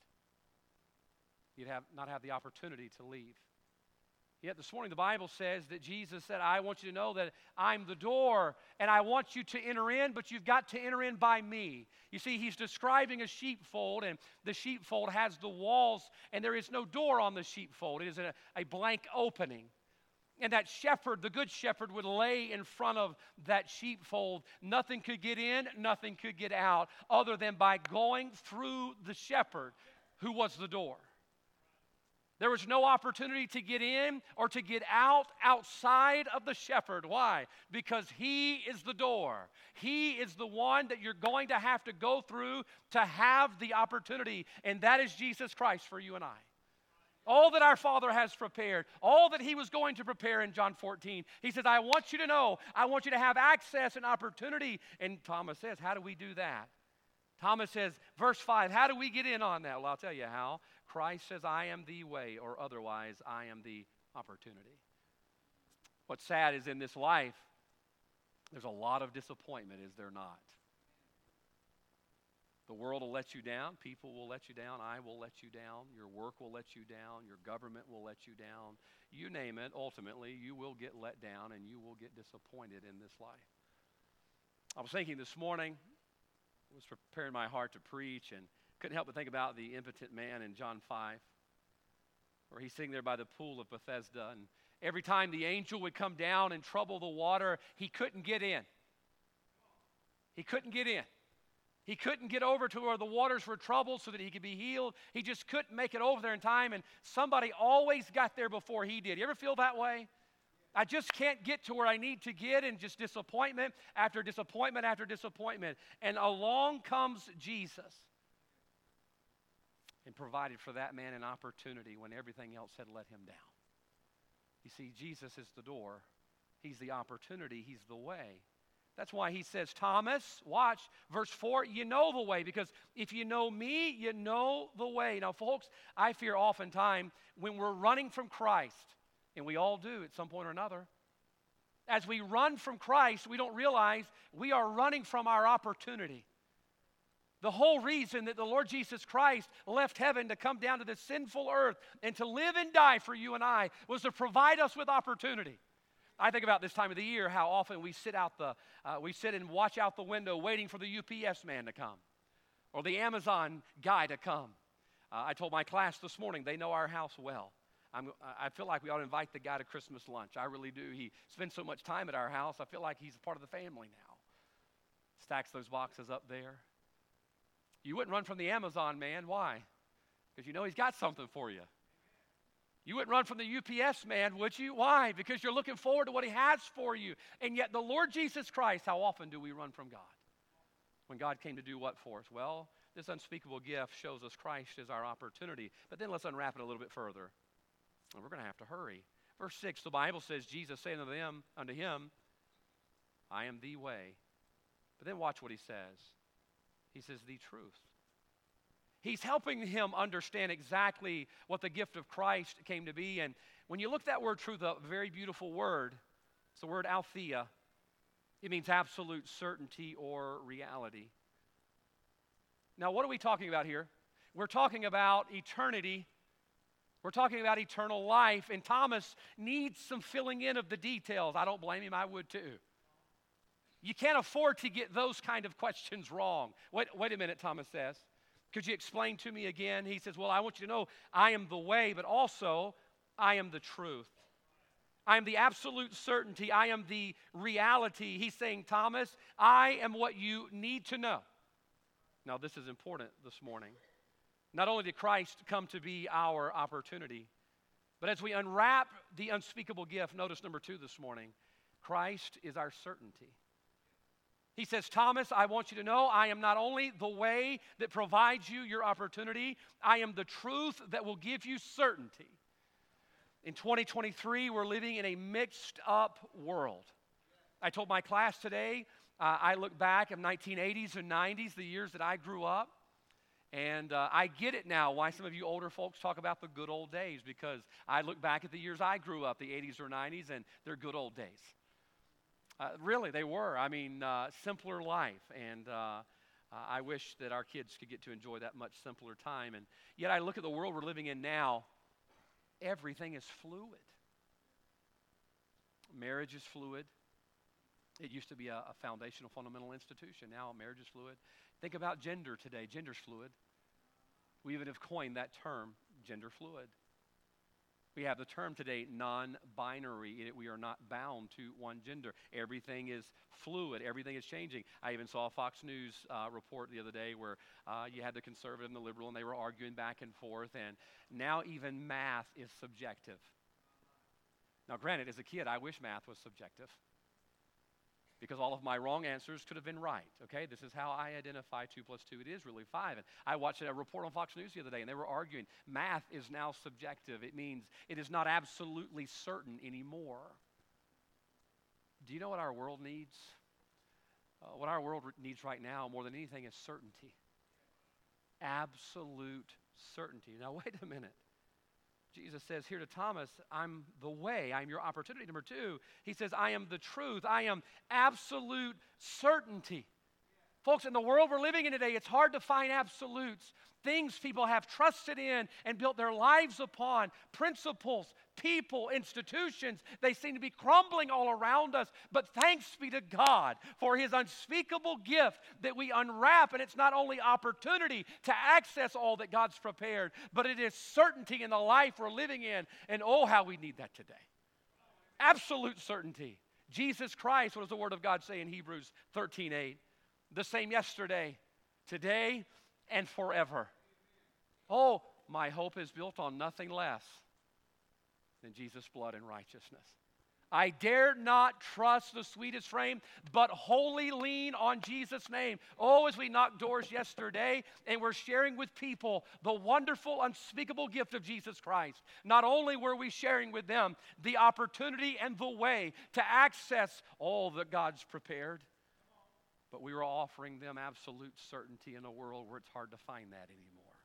You'd have not have the opportunity to leave. Yet this morning the Bible says that Jesus said, "I want you to know that I'm the door, and I want you to enter in, but you've got to enter in by me." You see, he's describing a sheepfold, and the sheepfold has the walls, and there is no door on the sheepfold. It is a, a blank opening. And that shepherd, the good shepherd, would lay in front of that sheepfold. Nothing could get in, nothing could get out, other than by going through the shepherd, who was the door. There was no opportunity to get in or to get out outside of the shepherd. Why? Because he is the door. He is the one that you're going to have to go through to have the opportunity, and that is Jesus Christ for you and I. All that our Father has prepared, all that he was going to prepare in John fourteen, he says, "I want you to know, I want you to have access and opportunity." And Thomas says, "How do we do that?" Thomas says, verse five, "How do we get in on that?" Well, I'll tell you how. Christ says, "I am the way," or otherwise, "I am the opportunity." What's sad is in this life, there's a lot of disappointment, is there not? The world will let you down. People will let you down. I will let you down. Your work will let you down. Your government will let you down. You name it, ultimately, you will get let down and you will get disappointed in this life. I was thinking this morning, I was preparing my heart to preach and couldn't help but think about the impotent man in John five, where he's sitting there by the pool of Bethesda, and every time the angel would come down and trouble the water, he couldn't get in. He couldn't get in. He couldn't get over to where the waters were troubled so that he could be healed. He just couldn't make it over there in time, and somebody always got there before he did. You ever feel that way? I just can't get to where I need to get, and just disappointment after disappointment after disappointment. And along comes Jesus and provided for that man an opportunity when everything else had let him down. You see, Jesus is the door. He's the opportunity. He's the way. That's why he says, Thomas, watch, verse four, you know the way, because if you know me, you know the way. Now, folks, I fear oftentimes when we're running from Christ, and we all do at some point or another, as we run from Christ, we don't realize we are running from our opportunity. The whole reason that the Lord Jesus Christ left heaven to come down to this sinful earth and to live and die for you and I was to provide us with opportunity. I think about this time of the year, how often we sit out the, uh, we sit and watch out the window waiting for the U P S man to come or the Amazon guy to come. Uh, I told my class this morning, they know our house well. I'm, I feel like we ought to invite the guy to Christmas lunch. I really do. He spends so much time at our house, I feel like he's a part of the family now. Stacks those boxes up there. You wouldn't run from the Amazon man. Why? Because you know he's got something for you. You wouldn't run from the U P S man, would you? Why? Because you're looking forward to what he has for you. And yet the Lord Jesus Christ, how often do we run from God? When God came to do what for us? Well, this unspeakable gift shows us Christ is our opportunity. But then let's unwrap it a little bit further. And we're going to have to hurry. Verse six, the Bible says, Jesus said unto them, unto him, I am the way. But then watch what he says. He says, the truth. He's helping him understand exactly what the gift of Christ came to be. And when you look that word truth up, a very beautiful word. It's the word aletheia. It means absolute certainty or reality. Now, what are we talking about here? We're talking about eternity. We're talking about eternal life. And Thomas needs some filling in of the details. I don't blame him. I would too. You can't afford to get those kind of questions wrong. Wait, wait a minute, Thomas says. Could you explain to me again? He says, well, I want you to know I am the way, but also I am the truth. I am the absolute certainty. I am the reality. He's saying, Thomas, I am what you need to know. Now, this is important this morning. Not only did Christ come to be our opportunity, but as we unwrap the unspeakable gift, notice number two this morning, Christ is our certainty. He says, Thomas, I want you to know I am not only the way that provides you your opportunity, I am the truth that will give you certainty. In twenty twenty-three, we're living in a mixed up world. I told my class today, uh, I look back at nineteen eighties and nineties, the years that I grew up, and uh, I get it now why some of you older folks talk about the good old days, because I look back at the years I grew up, the eighties or nineties, and they're good old days. Uh, really, they were. I mean, uh, simpler life, and uh, uh, I wish that our kids could get to enjoy that much simpler time. And yet I look at the world we're living in now, everything is fluid. Marriage is fluid. It used to be a, a foundational, fundamental institution. Now marriage is fluid. Think about gender today. Gender's fluid. We even have coined that term, gender fluid. We have the term today, non-binary. We are not bound to one gender. Everything is fluid. Everything is changing. I even saw a Fox News uh, report the other day where uh, you had the conservative and the liberal, and they were arguing back and forth. And now even math is subjective. Now, granted, as a kid, I wish math was subjective because all of my wrong answers could have been right, okay? This is how I identify two plus two. It is really five. And I watched a report on Fox News the other day, and they were arguing math is now subjective. It means it is not absolutely certain anymore. Do you know what our world needs? Uh, what our world needs right now more than anything is certainty. Absolute certainty. Now, wait a minute. Jesus says here to Thomas, I'm the way. I'm your opportunity. Number two, he says, I am the truth. I am absolute certainty. Folks, in the world we're living in today, it's hard to find absolutes, things people have trusted in and built their lives upon, principles, people, institutions. They seem to be crumbling all around us, but thanks be to God for His unspeakable gift that we unwrap, and it's not only opportunity to access all that God's prepared, but it is certainty in the life we're living in, and oh, how we need that today. Absolute certainty. Jesus Christ, what does the Word of God say in Hebrews thirteen eight? The same yesterday, today, and forever. Oh, my hope is built on nothing less than Jesus' blood and righteousness. I dare not trust the sweetest frame, but wholly lean on Jesus' name. Oh, as we knocked doors yesterday and we're sharing with people the wonderful, unspeakable gift of Jesus Christ, not only were we sharing with them the opportunity and the way to access all that God's prepared, but we were offering them absolute certainty in a world where it's hard to find that anymore.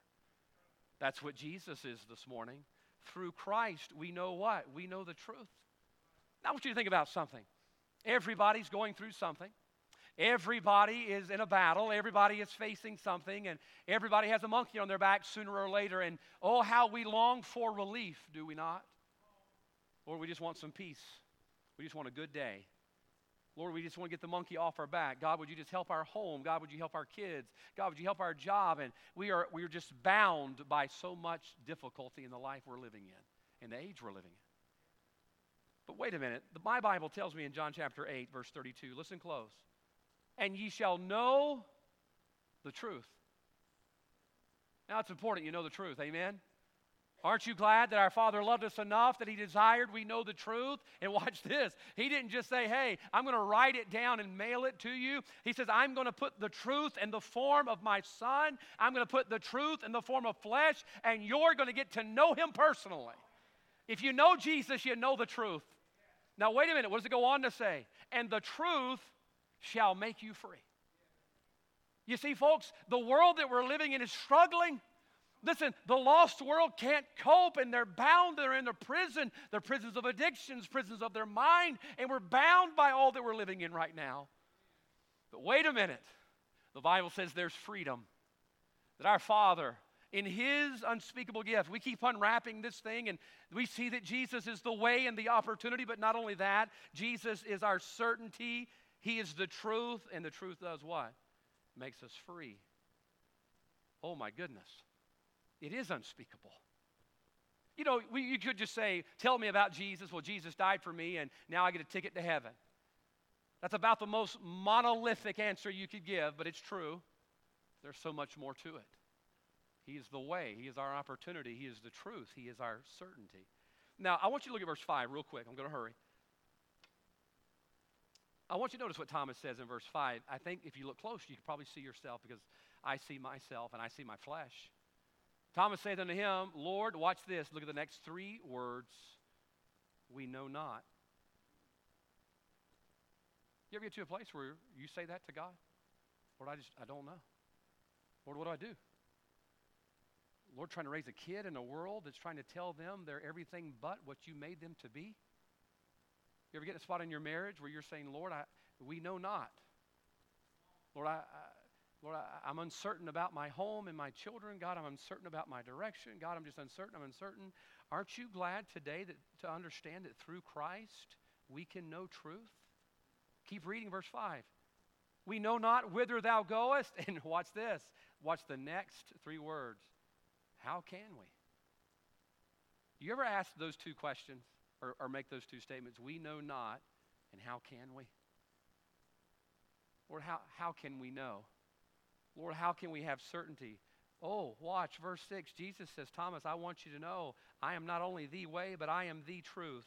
That's what Jesus is this morning. Through Christ, we know what? We know the truth. Now, I want you to think about something. Everybody's going through something. Everybody is in a battle. Everybody is facing something, and everybody has a monkey on their back sooner or later, and oh, how we long for relief, do we not? Lord, we just want some peace. We just want a good day. Lord, we just want to get the monkey off our back. God, would you just help our home? God, would you help our kids? God, would you help our job? And we are we are just bound by so much difficulty in the life we're living in, in the age we're living in. But wait a minute. My Bible tells me in John chapter eight, verse thirty-two, listen close. And ye shall know the truth. Now, it's important you know the truth. Amen? Aren't you glad that our Father loved us enough that He desired we know the truth? And watch this. He didn't just say, hey, I'm going to write it down and mail it to you. He says, I'm going to put the truth in the form of my Son. I'm going to put the truth in the form of flesh, and you're going to get to know Him personally. If you know Jesus, you know the truth. Now, wait a minute. What does it go on to say? And the truth shall make you free. You see, folks, the world that we're living in is struggling. Listen, the lost world can't cope, and they're bound. They're in the prison. They're prisons of addictions, prisons of their mind, and we're bound by all that we're living in right now. But wait a minute. The Bible says there's freedom, that our Father, in His unspeakable gift, we keep unwrapping this thing, and we see that Jesus is the way and the opportunity, but not only that, Jesus is our certainty. He is the truth, and the truth does what? Makes us free. Oh, my goodness. It is unspeakable. You know, we, you could just say, tell me about Jesus. Well, Jesus died for me, and now I get a ticket to heaven. That's about the most monolithic answer you could give, but it's true. There's so much more to it. He is the way. He is our opportunity. He is the truth. He is our certainty. Now, I want you to look at verse five real quick. I'm going to hurry. I want you to notice what Thomas says in verse five. I think if you look close, you can probably see yourself, because I see myself and I see my flesh. Thomas saith unto Him, Lord, watch this. Look at the next three words. We know not. You ever get to a place where you say that to God? Lord, I just, I don't know. Lord, what do I do? Lord, trying to raise a kid in a world that's trying to tell them they're everything but what you made them to be? You ever get in a spot in your marriage where you're saying, Lord, I, we know not. Lord, I, I, Lord I, I'm uncertain about my home and my children. God, I'm uncertain about my direction. God, I'm just uncertain. I'm uncertain. Aren't you glad today that to understand that through Christ we can know truth? Keep reading verse five. We know not whither thou goest. And watch this. Watch the next three words. How can we? Do you ever ask those two questions or, or make those two statements? We know not, and how can we? Lord, how, how can we know? Lord, how can we have certainty? Oh, watch, verse six. Jesus says, Thomas, I want you to know I am not only the way, but I am the truth.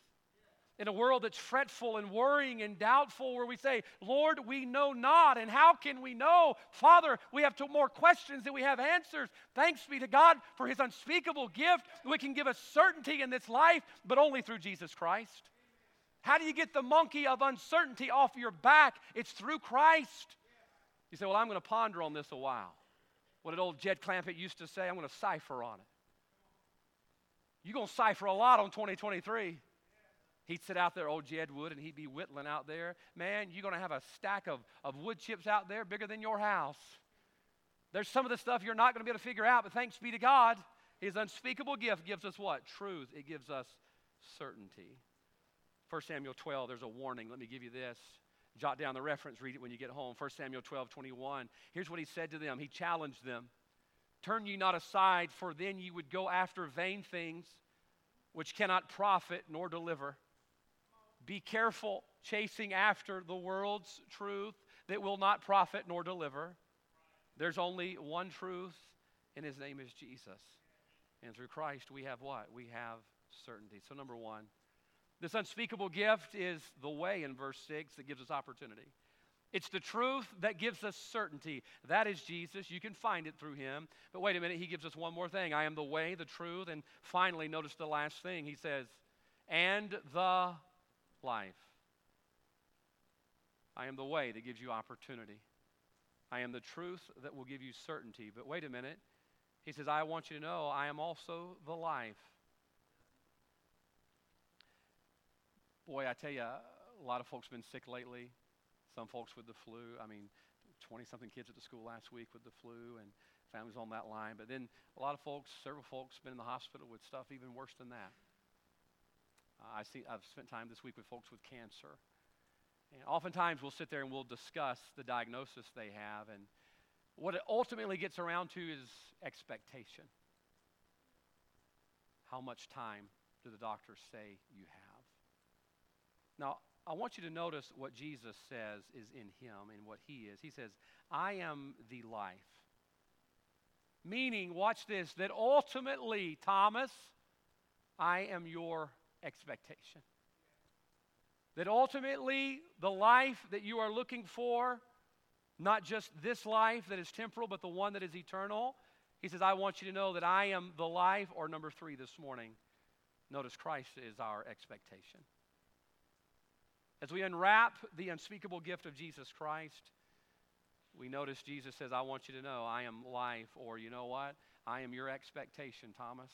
In a world that's fretful and worrying and doubtful, where we say, Lord, we know not, and how can we know? Father, we have more questions than we have answers. Thanks be to God for His unspeakable gift. We can give us certainty in this life, but only through Jesus Christ. How do you get the monkey of uncertainty off your back? It's through Christ. You say, well, I'm going to ponder on this a while. What did old Jed Clampett used to say? I'm going to cipher on it. You're going to cipher a lot on twenty twenty-three. He'd sit out there, old Jed would, and he'd be whittling out there. Man, you're going to have a stack of, of wood chips out there bigger than your house. There's some of the stuff you're not going to be able to figure out, but thanks be to God, his unspeakable gift gives us what? Truth. It gives us certainty. First Samuel twelve, there's a warning. Let me give you this. Jot down the reference. Read it when you get home. First Samuel twelve, twenty-one. Here's what he said to them. He challenged them. Turn ye not aside, for then ye would go after vain things, which cannot profit nor deliver. Be careful chasing after the world's truth that will not profit nor deliver. There's only one truth, and his name is Jesus. And through Christ, we have what? We have certainty. So number one, this unspeakable gift is the way in verse six that gives us opportunity. It's the truth that gives us certainty. That is Jesus. You can find it through him. But wait a minute, he gives us one more thing. I am the way, the truth, and finally, notice the last thing. He says, and the life. I am the way that gives you opportunity. I am the truth that will give you certainty. But wait a minute. He says, I want you to know I am also the life. Boy, I tell you, a lot of folks have been sick lately. Some folks with the flu. I mean, twenty-something kids at the school last week with the flu and families on that line. But then a lot of folks, several folks, been in the hospital with stuff even worse than that. Uh, I see, I've spent time this week with folks with cancer. And oftentimes we'll sit there and we'll discuss the diagnosis they have. And what it ultimately gets around to is expectation. How much time do the doctors say you have? Now, I want you to notice what Jesus says is in him and what he is. He says, I am the life. Meaning, watch this, that ultimately, Thomas, I am your expectation. That ultimately, the life that you are looking for, not just this life that is temporal, but the one that is eternal. He says, I want you to know that I am the life, or number three this morning. Notice Christ is our expectation. As we unwrap the unspeakable gift of Jesus Christ, we notice Jesus says, I want you to know I am life, or you know what? I am your expectation, Thomas.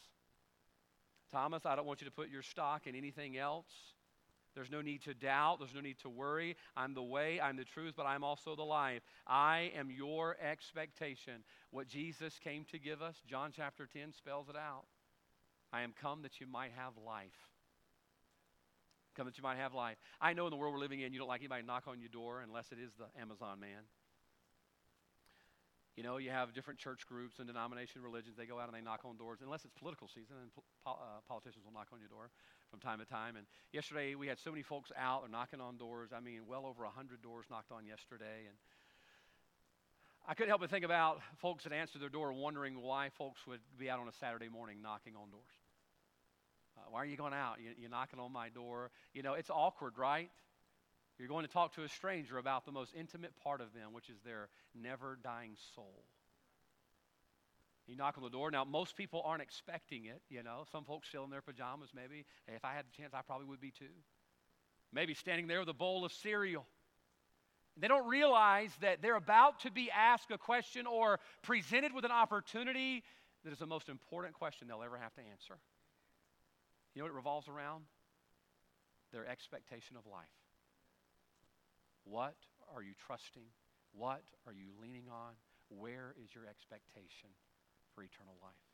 Thomas, I don't want you to put your stock in anything else. There's no need to doubt. There's no need to worry. I'm the way, I'm the truth, but I'm also the life. I am your expectation. What Jesus came to give us, John chapter ten spells it out. I am come that you might have life. Come that you might have life. I know in the world we're living in, you don't like anybody to knock on your door unless it is the Amazon man. You know, you have different church groups and denomination religions. They go out and they knock on doors, unless it's political season, and po- uh, politicians will knock on your door from time to time. And yesterday, we had so many folks out and knocking on doors. I mean, well over one hundred doors knocked on yesterday. And I couldn't help but think about folks that answered their door wondering why folks would be out on a Saturday morning knocking on doors. Uh, why are you going out? You, you're knocking on my door. You know, it's awkward, right? You're going to talk to a stranger about the most intimate part of them, which is their never-dying soul. You knock on the door. Now, most people aren't expecting it, you know. Some folks still in their pajamas, maybe. If I had the chance, I probably would be too. Maybe standing there with a bowl of cereal. They don't realize that they're about to be asked a question or presented with an opportunity that is the most important question they'll ever have to answer. You know what it revolves around? Their expectation of life. What are you trusting? What are you leaning on? Where is your expectation for eternal life?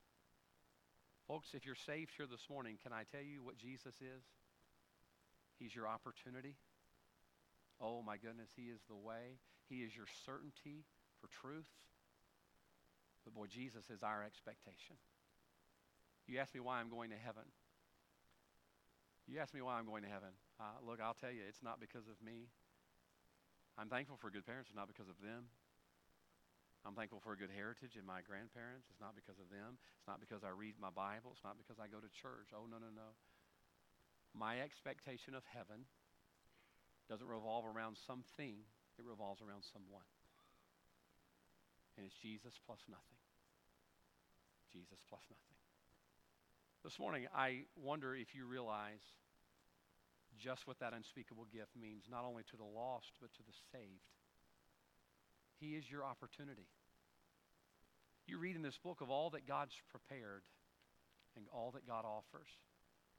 Folks, if you're saved here this morning, can I tell you what Jesus is? He's your opportunity. Oh my goodness, he is the way. He is your certainty for truth. But boy, Jesus is our expectation. You ask me why I'm going to heaven. You ask me why I'm going to heaven. Uh, look, I'll tell you, it's not because of me. I'm thankful for good parents. It's not because of them. I'm thankful for a good heritage in my grandparents. It's not because of them. It's not because I read my Bible. It's not because I go to church. Oh, no, no, no. My expectation of heaven doesn't revolve around something. It revolves around someone. And it's Jesus plus nothing. Jesus plus nothing. This morning, I wonder if you realize just what that unspeakable gift means, not only to the lost, but to the saved. He is your opportunity. You read in this book of all that God's prepared and all that God offers.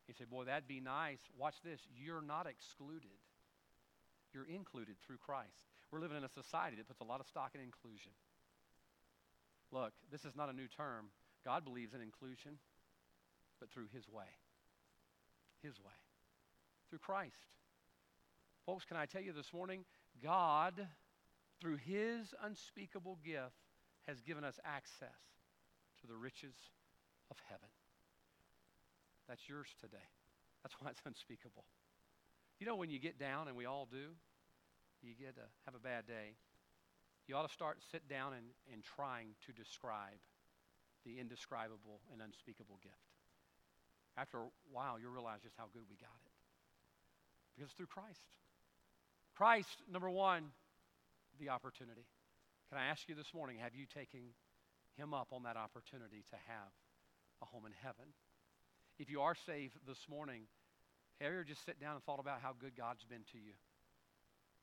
You say, boy, that'd be nice. Watch this. You're not excluded. You're included through Christ. We're living in a society that puts a lot of stock in inclusion. Look, this is not a new term. God believes in inclusion, but through his way. His way. Through Christ. Folks, can I tell you this morning, God, through his unspeakable gift, has given us access to the riches of heaven. That's yours today. That's why it's unspeakable. You know, when you get down, and we all do, you get to have a bad day, you ought to start sit down and, and trying to describe the indescribable and unspeakable gift. After a while, you'll realize just how good we got it. Because it's through Christ. Christ, number one, the opportunity. Can I ask you this morning, have you taken him up on that opportunity to have a home in heaven? If you are saved this morning, have you ever just sit down and thought about how good God's been to you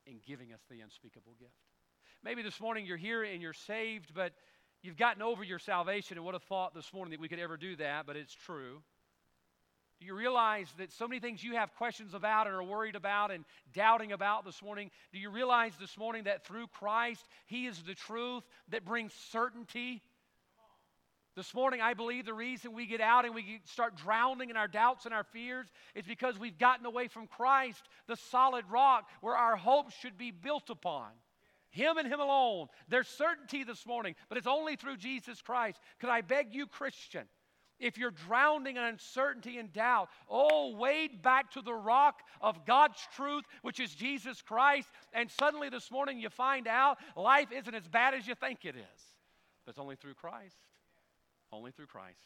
in giving us the unspeakable gift? Maybe this morning you're here and you're saved, but you've gotten over your salvation and would have thought this morning that we could ever do that, but it's true. Do you realize that so many things you have questions about and are worried about and doubting about this morning? Do you realize this morning that through Christ, he is the truth that brings certainty? This morning, I believe the reason we get out and we start drowning in our doubts and our fears is because we've gotten away from Christ, the solid rock where our hope should be built upon. Him and him alone. There's certainty this morning, but it's only through Jesus Christ. Could I beg you, Christian, if you're drowning in uncertainty and doubt, oh, wade back to the rock of God's truth, which is Jesus Christ, and suddenly this morning you find out life isn't as bad as you think it is. But it's only through Christ. Only through Christ.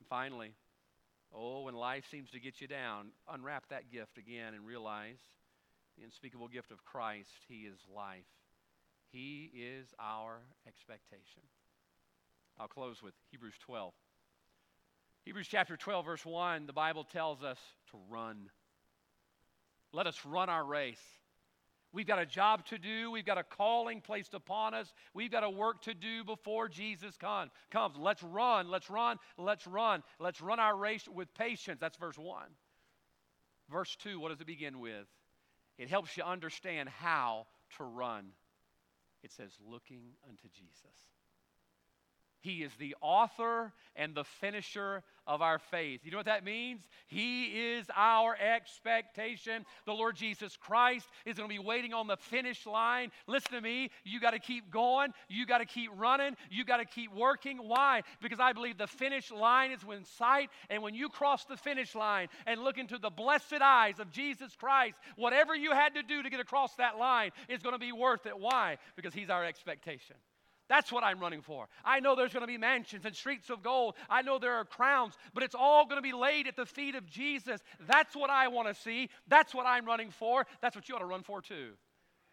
And finally, oh, when life seems to get you down, unwrap that gift again and realize the unspeakable gift of Christ. He is life. He is our expectation. I'll close with Hebrews twelve. Hebrews chapter twelve, verse one, the Bible tells us to run. Let us run our race. We've got a job to do. We've got a calling placed upon us. We've got a work to do before Jesus come, comes. Let's run, let's run, let's run. Let's run our race with patience. That's verse one. Verse two, what does it begin with? It helps you understand how to run. It says, looking unto Jesus. He is the author and the finisher of our faith. You know what that means? He is our expectation. The Lord Jesus Christ is going to be waiting on the finish line. Listen to me. You got to keep going. You got to keep running. You got to keep working. Why? Because I believe the finish line is in sight. And when you cross the finish line and look into the blessed eyes of Jesus Christ, whatever you had to do to get across that line is going to be worth it. Why? Because he's our expectation. That's what I'm running for. I know there's going to be mansions and streets of gold. I know there are crowns, but it's all going to be laid at the feet of Jesus. That's what I want to see. That's what I'm running for. That's what you ought to run for too.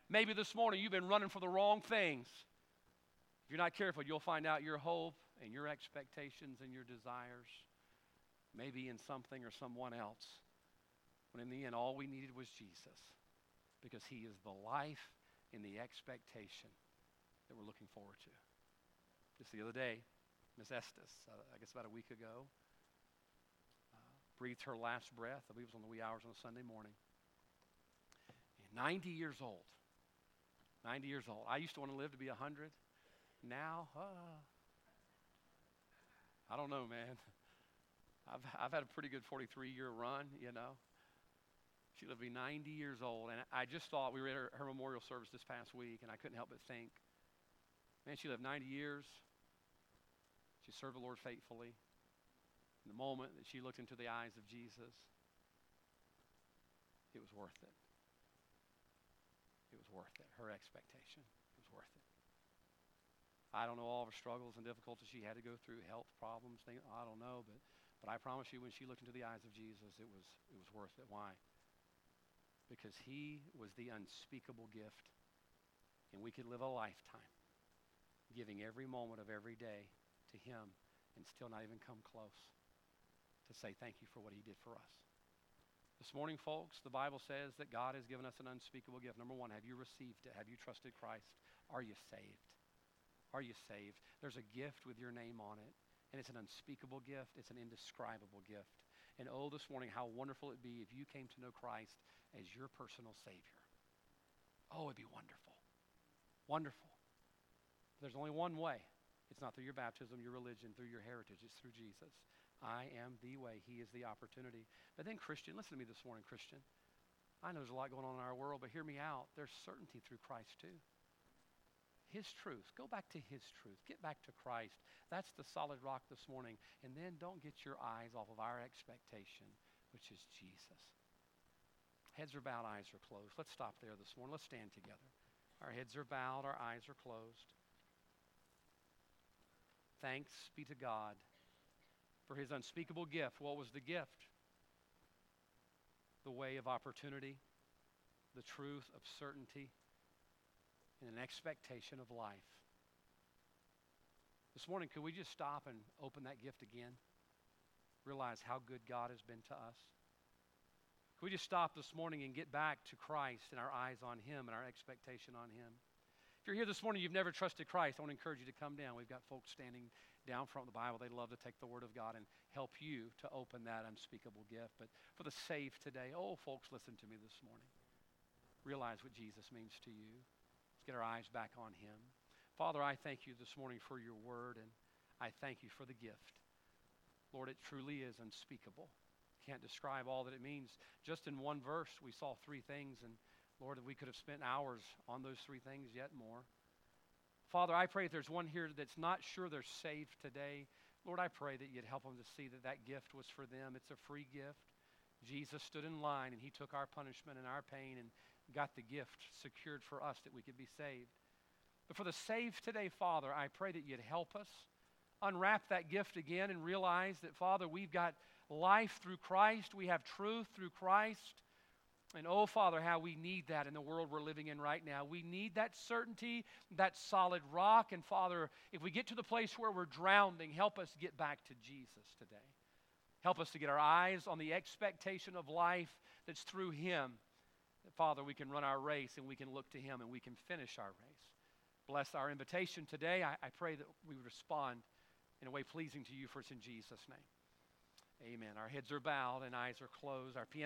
Maybe this morning you've been running for the wrong things. If you're not careful, you'll find out your hope and your expectations and your desires, maybe in something or someone else. When in the end, all we needed was Jesus, because he is the life and the expectation that we're looking forward to. Just the other day, Miss Estes, uh, I guess about a week ago, uh, breathed her last breath. I believe it was on the wee hours on a Sunday morning. And ninety years old. ninety years old. I used to want to live to be one hundred. Now, uh, I don't know, man. I've I've had a pretty good forty-three-year run, you know. She lived to be ninety years old. And I just thought, we were at her, her memorial service this past week, and I couldn't help but think, man, she lived ninety years. She served the Lord faithfully. And the moment that she looked into the eyes of Jesus, it was worth it. It was worth it. Her expectation, it was worth it. I don't know all of her struggles and difficulties she had to go through, health problems, things, I don't know, but, but I promise you, when she looked into the eyes of Jesus, it was it was worth it. Why? Because he was the unspeakable gift, and we could live a lifetime giving every moment of every day to him and still not even come close to say thank you for what he did for us. This morning, folks, the Bible says that God has given us an unspeakable gift. Number one, have you received it? Have you trusted Christ? Are you saved? Are you saved? There's a gift with your name on it, and it's an unspeakable gift. It's an indescribable gift. And oh, this morning, how wonderful it'd be if you came to know Christ as your personal Savior. Oh, it'd be wonderful. Wonderful. There's only one way. It's not through your baptism, your religion, through your heritage. It's through Jesus. I am the way. He is the opportunity. But then, Christian, listen to me this morning, Christian. I know there's a lot going on in our world, but hear me out. There's certainty through Christ, too. His truth. Go back to his truth. Get back to Christ. That's the solid rock this morning. And then don't get your eyes off of our expectation, which is Jesus. Heads are bowed, eyes are closed. Let's stop there this morning. Let's stand together. Our heads are bowed, our eyes are closed. Thanks be to God for his unspeakable gift. What was the gift? The way of opportunity, the truth of certainty, and an expectation of life. This morning, could we just stop and open that gift again? Realize how good God has been to us. Could we just stop this morning and get back to Christ and our eyes on him and our expectation on him? If you're here this morning, you've never trusted Christ, I want to encourage you to come down. We've got folks standing down front of the Bible. They love to take the Word of God and help you to open that unspeakable gift. But for the saved today, oh, folks, listen to me this morning. Realize what Jesus means to you. Let's get our eyes back on him. Father, I thank you this morning for your word, and I thank you for the gift. Lord, it truly is unspeakable. Can't describe all that it means. Just in one verse, we saw three things, and Lord, we could have spent hours on those three things, yet more. Father, I pray if there's one here that's not sure they're saved today, Lord, I pray that you'd help them to see that that gift was for them. It's a free gift. Jesus stood in line, and he took our punishment and our pain and got the gift secured for us that we could be saved. But for the saved today, Father, I pray that you'd help us unwrap that gift again and realize that, Father, we've got life through Christ. We have truth through Christ. And oh, Father, how we need that in the world we're living in right now. We need that certainty, that solid rock. And Father, if we get to the place where we're drowning, help us get back to Jesus today. Help us to get our eyes on the expectation of life that's through him. Father, we can run our race and we can look to him and we can finish our race. Bless our invitation today. I, I pray that we respond in a way pleasing to you, for it's in Jesus' name. Amen. Our heads are bowed and eyes are closed. Our piano